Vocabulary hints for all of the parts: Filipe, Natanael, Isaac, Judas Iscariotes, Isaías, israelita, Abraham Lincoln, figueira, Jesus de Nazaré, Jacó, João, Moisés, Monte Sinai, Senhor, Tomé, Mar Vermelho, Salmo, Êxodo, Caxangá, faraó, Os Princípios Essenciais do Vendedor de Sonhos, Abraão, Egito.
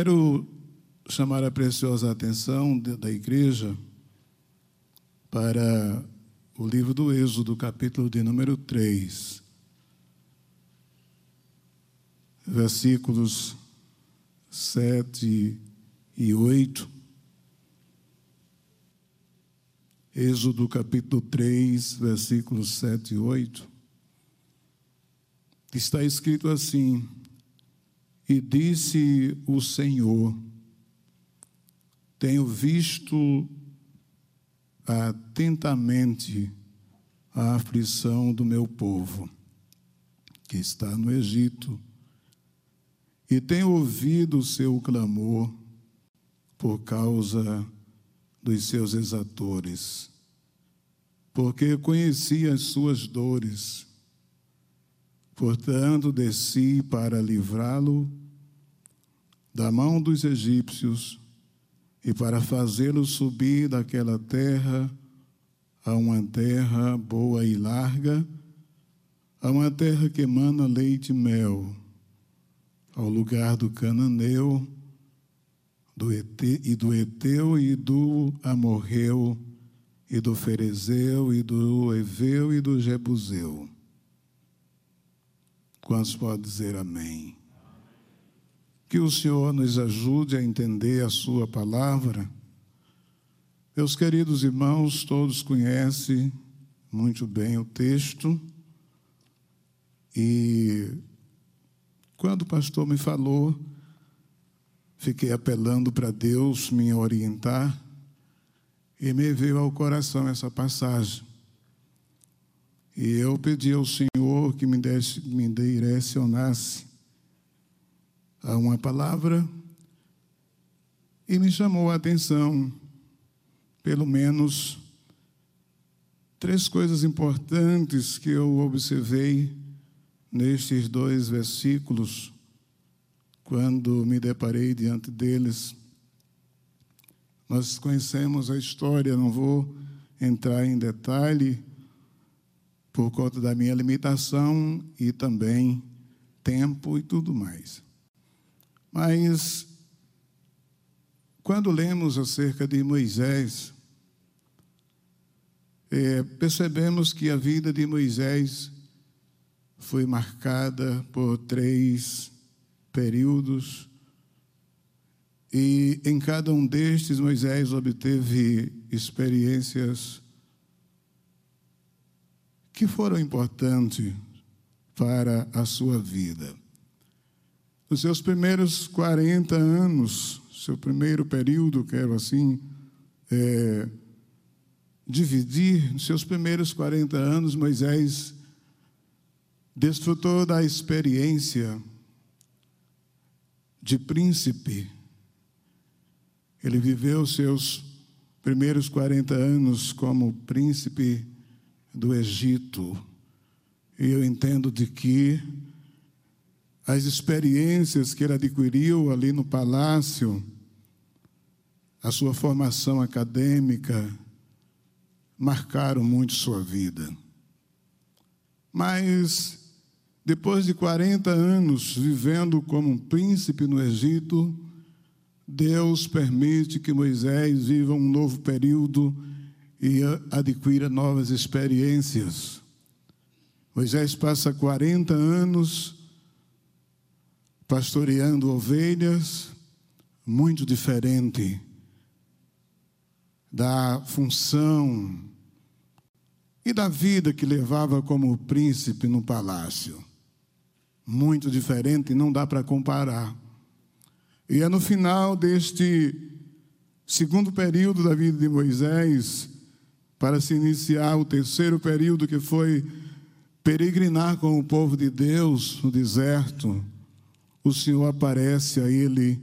Quero chamar a preciosa atenção da igreja para o livro do Êxodo, capítulo de número 3, versículos 7 e 8. Êxodo, capítulo 3, versículos 7 e 8. Está escrito assim: E disse o Senhor, tenho visto atentamente a aflição do meu povo, que está no Egito, e tenho ouvido o seu clamor por causa dos seus exatores, porque conheci as suas dores. Portanto, desci para livrá-lo da mão dos egípcios e para fazê-lo subir daquela terra a uma terra boa e larga, a uma terra que emana leite e mel, ao lugar do cananeu, do Eteu e do Amorreu e do Ferezeu e do Eveu e do Jebuseu. Quantos podem dizer amém? Que o Senhor nos ajude a entender a sua palavra. Meus queridos irmãos, todos conhecem muito bem o texto. E quando o pastor me falou, fiquei apelando para Deus me orientar, e me veio ao coração essa passagem. E eu pedi ao Senhor que me direcionasse a uma palavra, e me chamou a atenção, pelo menos, três coisas importantes que eu observei nestes dois versículos, quando me deparei diante deles. Nós conhecemos a história, não vou entrar em detalhe, por conta da minha limitação e também tempo e tudo mais. Mas, quando lemos acerca de Moisés, percebemos que a vida de Moisés foi marcada por três períodos, e em cada um destes Moisés obteve experiências que foram importantes para a sua vida. Nos seus primeiros 40 anos, seu primeiro período, quero assim dividir, nos seus primeiros 40 anos, Moisés desfrutou da experiência de príncipe. Ele viveu seus primeiros 40 anos como príncipe do Egito, e eu entendo de que as experiências que ele adquiriu ali no palácio, a sua formação acadêmica, marcaram muito sua vida. Mas, depois de 40 anos vivendo como um príncipe no Egito, Deus permite que Moisés viva um novo período e adquira novas experiências. Moisés passa 40 anos pastoreando ovelhas, muito diferente da função e da vida que levava como príncipe no palácio. Muito diferente, não dá para comparar. E é no final deste segundo período da vida de Moisés, para se iniciar o terceiro período, que foi peregrinar com o povo de Deus no deserto, o Senhor aparece a ele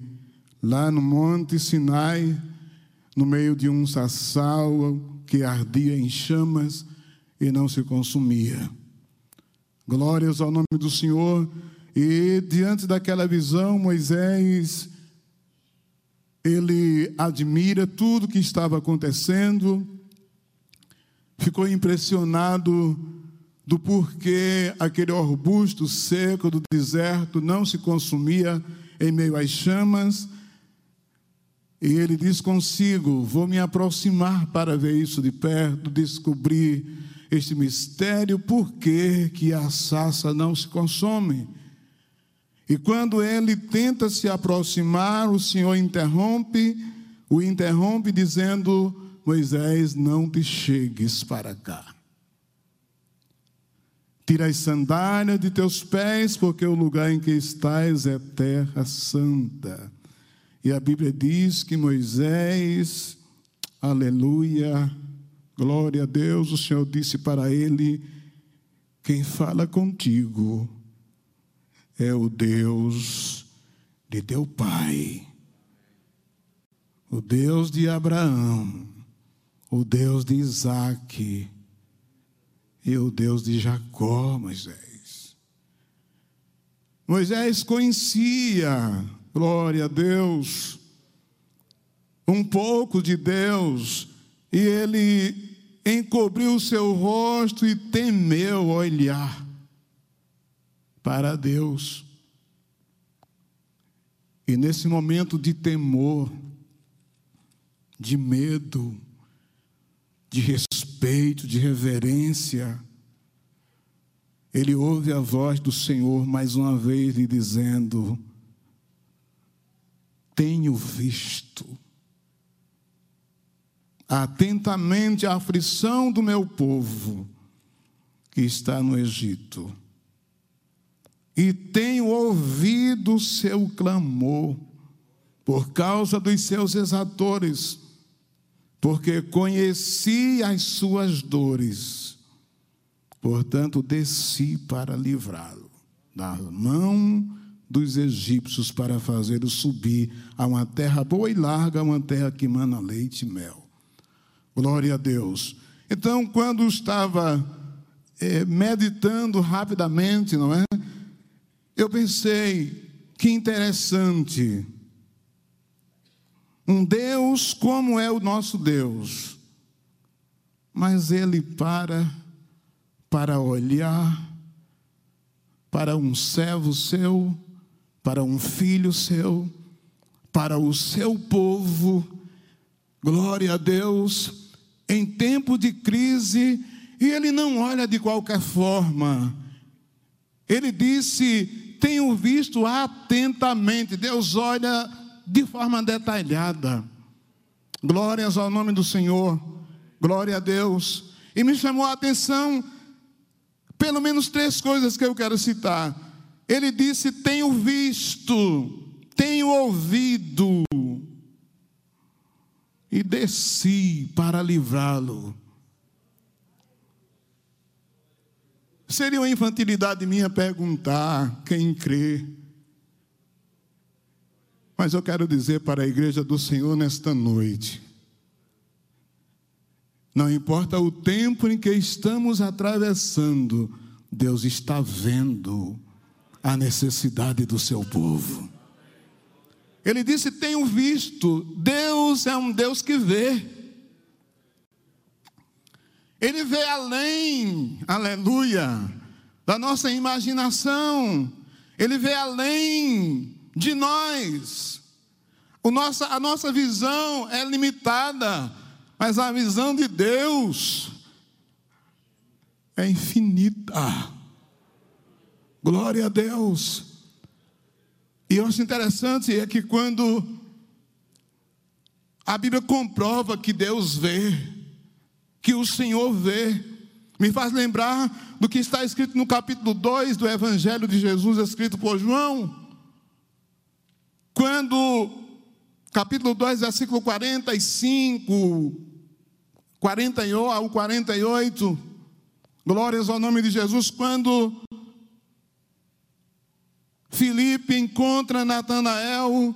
lá no Monte Sinai, no meio de um sarçal que ardia em chamas e não se consumia. Glórias ao nome do Senhor. E diante daquela visão, Moisés, ele admira tudo o que estava acontecendo, ficou impressionado do porquê aquele arbusto seco do deserto não se consumia em meio às chamas, E ele diz consigo: vou me aproximar para ver isso de perto, descobrir este mistério, por que a sarça não se consome. E quando ele tenta se aproximar, o Senhor o interrompe dizendo: Moisés, não te chegues para cá. Tira as sandálias de teus pés, porque o lugar em que estás é terra santa. E a Bíblia diz que Moisés, aleluia, glória a Deus, o Senhor disse para ele: quem fala contigo é o Deus de teu pai, o Deus de Abraão, o Deus de Isaac e o Deus de Jacó, Moisés. Moisés conhecia, glória a Deus, um pouco de Deus, e ele encobriu o seu rosto e temeu olhar para Deus. E nesse momento de temor, de medo, de respeito, de reverência, ele ouve a voz do Senhor mais uma vez lhe dizendo: tenho visto atentamente a aflição do meu povo que está no Egito, e tenho ouvido o seu clamor por causa dos seus exatores, porque conheci as suas dores, portanto desci para livrá-lo da mão dos egípcios, para fazê-lo subir a uma terra boa e larga, uma terra que mana leite e mel. Glória a Deus. Então, quando estava meditando rapidamente, não é? Eu pensei, que interessante. Um Deus como é o nosso Deus. Mas ele para olhar para um servo seu, para um filho seu, para o seu povo, glória a Deus, em tempo de crise. E ele não olha de qualquer forma. Ele disse: tenho visto atentamente. Deus olha de forma detalhada. Glórias ao nome do Senhor, glória a Deus. E me chamou a atenção pelo menos três coisas que eu quero citar. Ele disse: tenho visto, tenho ouvido, e desci para livrá-lo. Seria uma infantilidade minha perguntar quem crê, mas eu quero dizer para a igreja do Senhor nesta noite: não importa o tempo em que estamos atravessando, Deus está vendo a necessidade do seu povo. Ele disse: tenho visto. Deus é um Deus que vê. Ele vê além, aleluia, da nossa imaginação. Ele vê além de nós. A nossa visão é limitada, mas a visão de Deus é infinita. Glória a Deus. E eu acho interessante é que quando a Bíblia comprova que Deus vê, que o Senhor vê, me faz lembrar do que está escrito no capítulo 2 do Evangelho de Jesus, escrito por João. Quando, capítulo 2, versículo 45, 41 ao 48, glórias ao nome de Jesus, quando Filipe encontra Natanael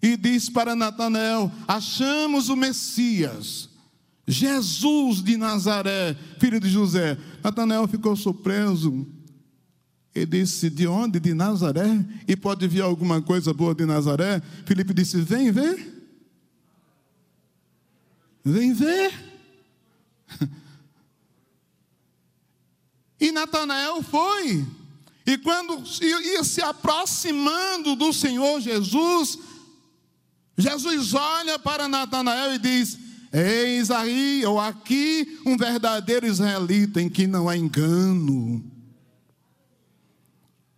e diz para Natanael: achamos o Messias, Jesus de Nazaré, filho de José. Natanael ficou surpreso e disse: de onde? De Nazaré? E pode vir alguma coisa boa de Nazaré? Filipe disse: vem ver. Vem ver. E Natanael foi. E quando ia se aproximando do Senhor Jesus, Jesus olha para Natanael e diz: eis aí ou aqui um verdadeiro israelita em que não há engano.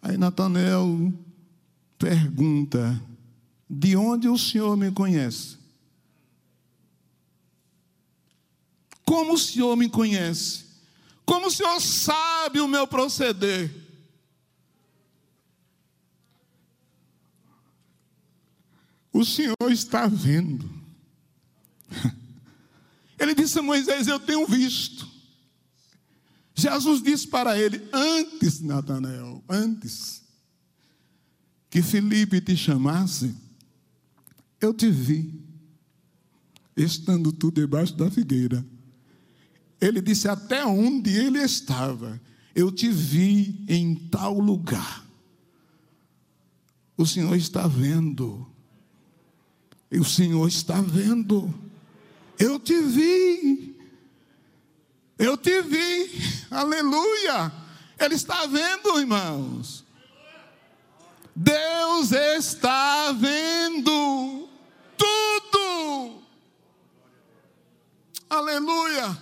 Aí Natanael pergunta: de onde o Senhor me conhece? Como o Senhor me conhece? Como o Senhor sabe o meu proceder? O Senhor está vendo. Ele disse a Moisés: eu tenho visto. Jesus disse para ele: antes, Natanael, antes que Filipe te chamasse, eu te vi, estando tu debaixo da figueira. Ele disse: até onde ele estava, eu te vi em tal lugar. O Senhor está vendo. E o Senhor está vendo. Eu te vi. Eu te vi. Aleluia. Ele está vendo, irmãos. Deus está vendo tudo. Aleluia.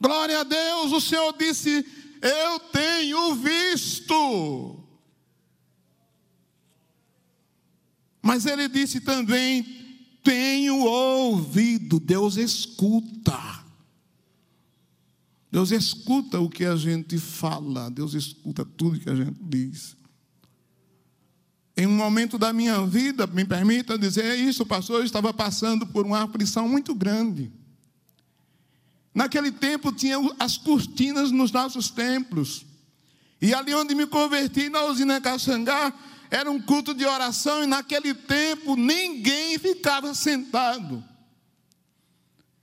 Glória a Deus. O Senhor disse: eu tenho visto. Mas ele disse também: tenho ouvido. Deus escuta. Deus escuta o que a gente fala. Deus escuta tudo que a gente diz. Em um momento da minha vida, me permita dizer isso, pastor, eu estava passando por uma aflição muito grande. Naquele tempo tinha as cortinas nos nossos templos. E ali onde me converti, na usina Caxangá, era um culto de oração e naquele tempo ninguém ficava sentado.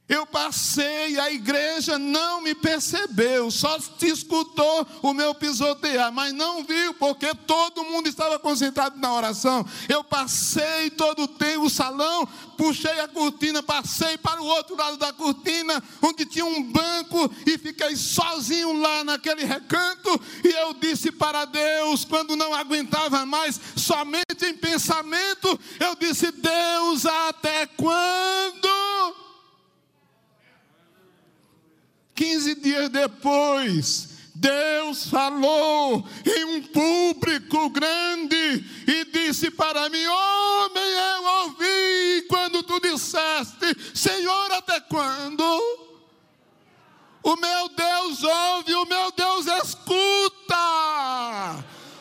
Eu passei, a igreja não me percebeu, só escutou o meu pisotear, mas não viu, porque todo mundo estava concentrado na oração. Eu passei todo o tempo, o salão, puxei a cortina, passei para o outro lado da cortina, onde tinha um banco, e fiquei sozinho lá naquele recanto, e eu disse para Deus, quando não aguentava mais, somente em pensamento, eu disse: Deus, até quando? 15 dias depois, Deus falou em um público grande e disse para mim: homem, eu ouvi quando tu disseste, Senhor, até quando? O meu Deus ouve, o meu Deus escuta.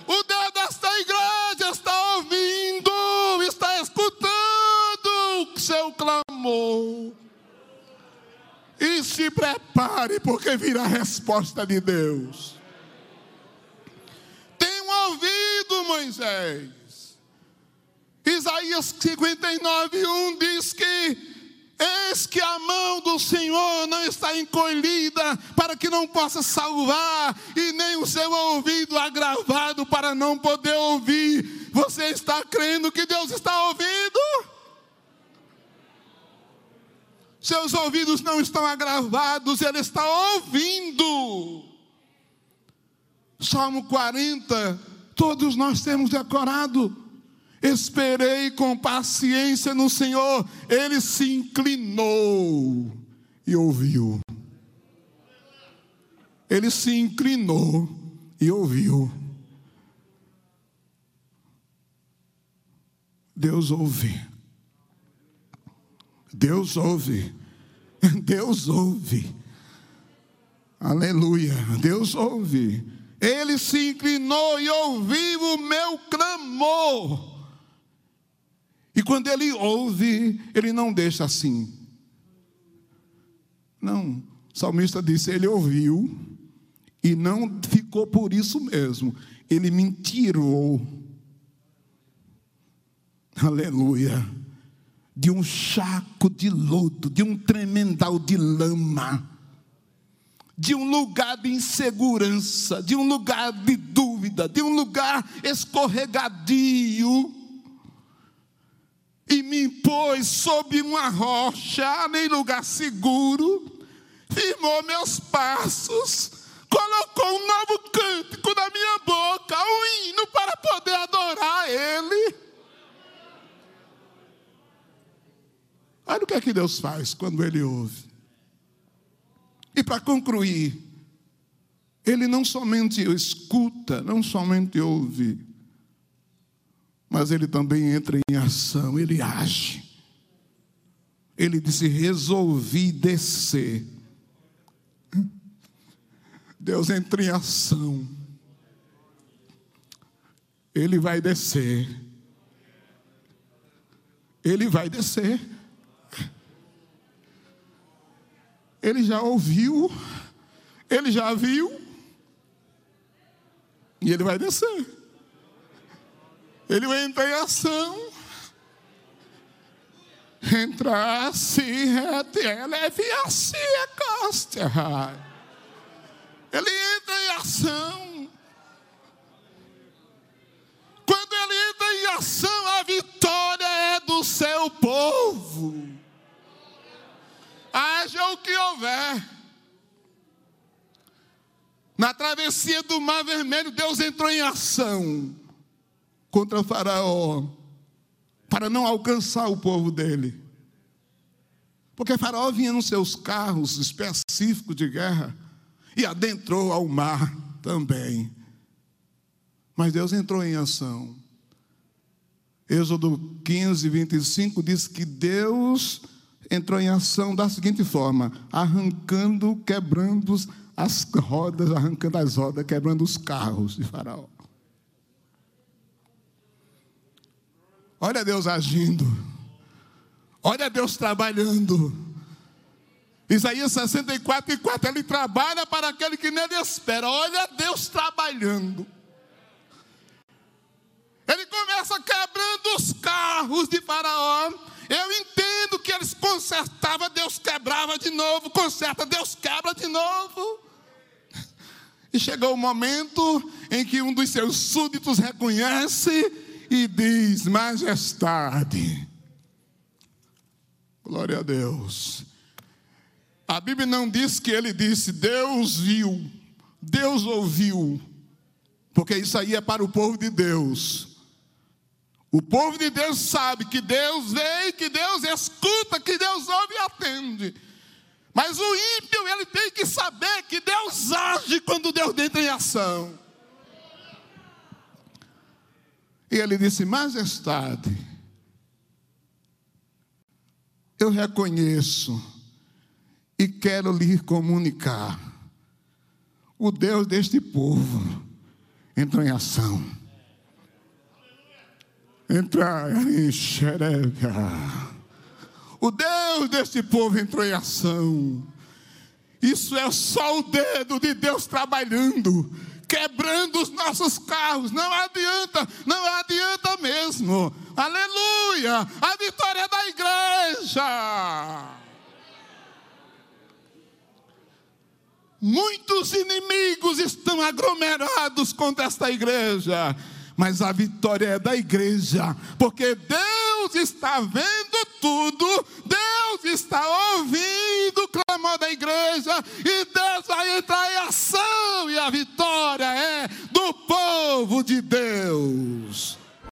O Deus desta igreja está ouvindo, está escutando o seu clamor. E se prepare, porque virá a resposta de Deus. Tenho ouvido, Moisés. Isaías 59:1 diz que: eis que a mão do Senhor não está encolhida para que não possa salvar, e nem o seu ouvido agravado para não poder ouvir. Você está crendo que Deus está ouvindo? Seus ouvidos não estão agravados, ele está ouvindo. Salmo 40, todos nós temos decorado: esperei com paciência no Senhor, ele se inclinou e ouviu. Ele se inclinou e ouviu. Deus ouve. Deus ouve, Deus ouve, aleluia, Deus ouve. Ele se inclinou e ouviu o meu clamor. E quando ele ouve, ele não deixa assim. Não, o salmista disse: ele ouviu e não ficou por isso mesmo, ele me tirou, aleluia, de um charco de lodo, de um tremendal de lama, de um lugar de insegurança, de um lugar de dúvida, de um lugar escorregadio, e me pôs sob uma rocha, nem lugar seguro, firmou meus passos, colocou um novo cântico na minha boca, um hino para poder adorar ele. que é que Deus faz quando Ele ouve? E para concluir, Ele não somente escuta, não somente ouve, mas Ele também entra em ação, Ele age. Ele disse: resolvi descer. Deus entra em ação. Ele vai descer. Ele vai descer. Ele já ouviu, Ele já viu, e Ele vai descer. Ele entra em ação. Entrar-se reto, elevar-se a costa. Ele entra em ação. Quando Ele entra em ação, a vitória é do seu povo. Haja o que houver. Na travessia do Mar Vermelho, Deus entrou em ação contra o faraó, para não alcançar o povo dele. Porque faraó vinha nos seus carros específicos de guerra e adentrou ao mar também. Mas Deus entrou em ação. Êxodo 15, 25 diz que Deus entrou em ação da seguinte forma: arrancando, quebrando as rodas, arrancando as rodas, quebrando os carros de faraó. Olha Deus agindo. Olha Deus trabalhando. Isaías 64:4, Ele trabalha para aquele que nele espera. Olha Deus trabalhando. Ele começa quebrando os carros de faraó. Eu entendo que eles consertavam, Deus quebrava de novo, conserta, Deus quebra de novo. E chegou o momento em que um dos seus súditos reconhece e diz: majestade. Glória a Deus. A Bíblia não diz que ele disse: Deus viu, Deus ouviu, porque isso aí é para o povo de Deus. O povo de Deus sabe que Deus vê, que Deus escuta, que Deus ouve e atende. Mas o ímpio, ele tem que saber que Deus age quando Deus entra em ação. E ele disse: majestade, eu reconheço e quero lhe comunicar. O Deus deste povo entrou em ação. O Deus deste povo entrou em ação. Isso é só o dedo de Deus trabalhando, quebrando os nossos carros. Não adianta mesmo. Aleluia! A vitória é da igreja. Muitos inimigos estão aglomerados contra esta igreja, mas a vitória é da igreja, porque Deus está vendo tudo, Deus está ouvindo o clamor da igreja, e Deus vai entrar em ação, e a vitória é do povo de Deus.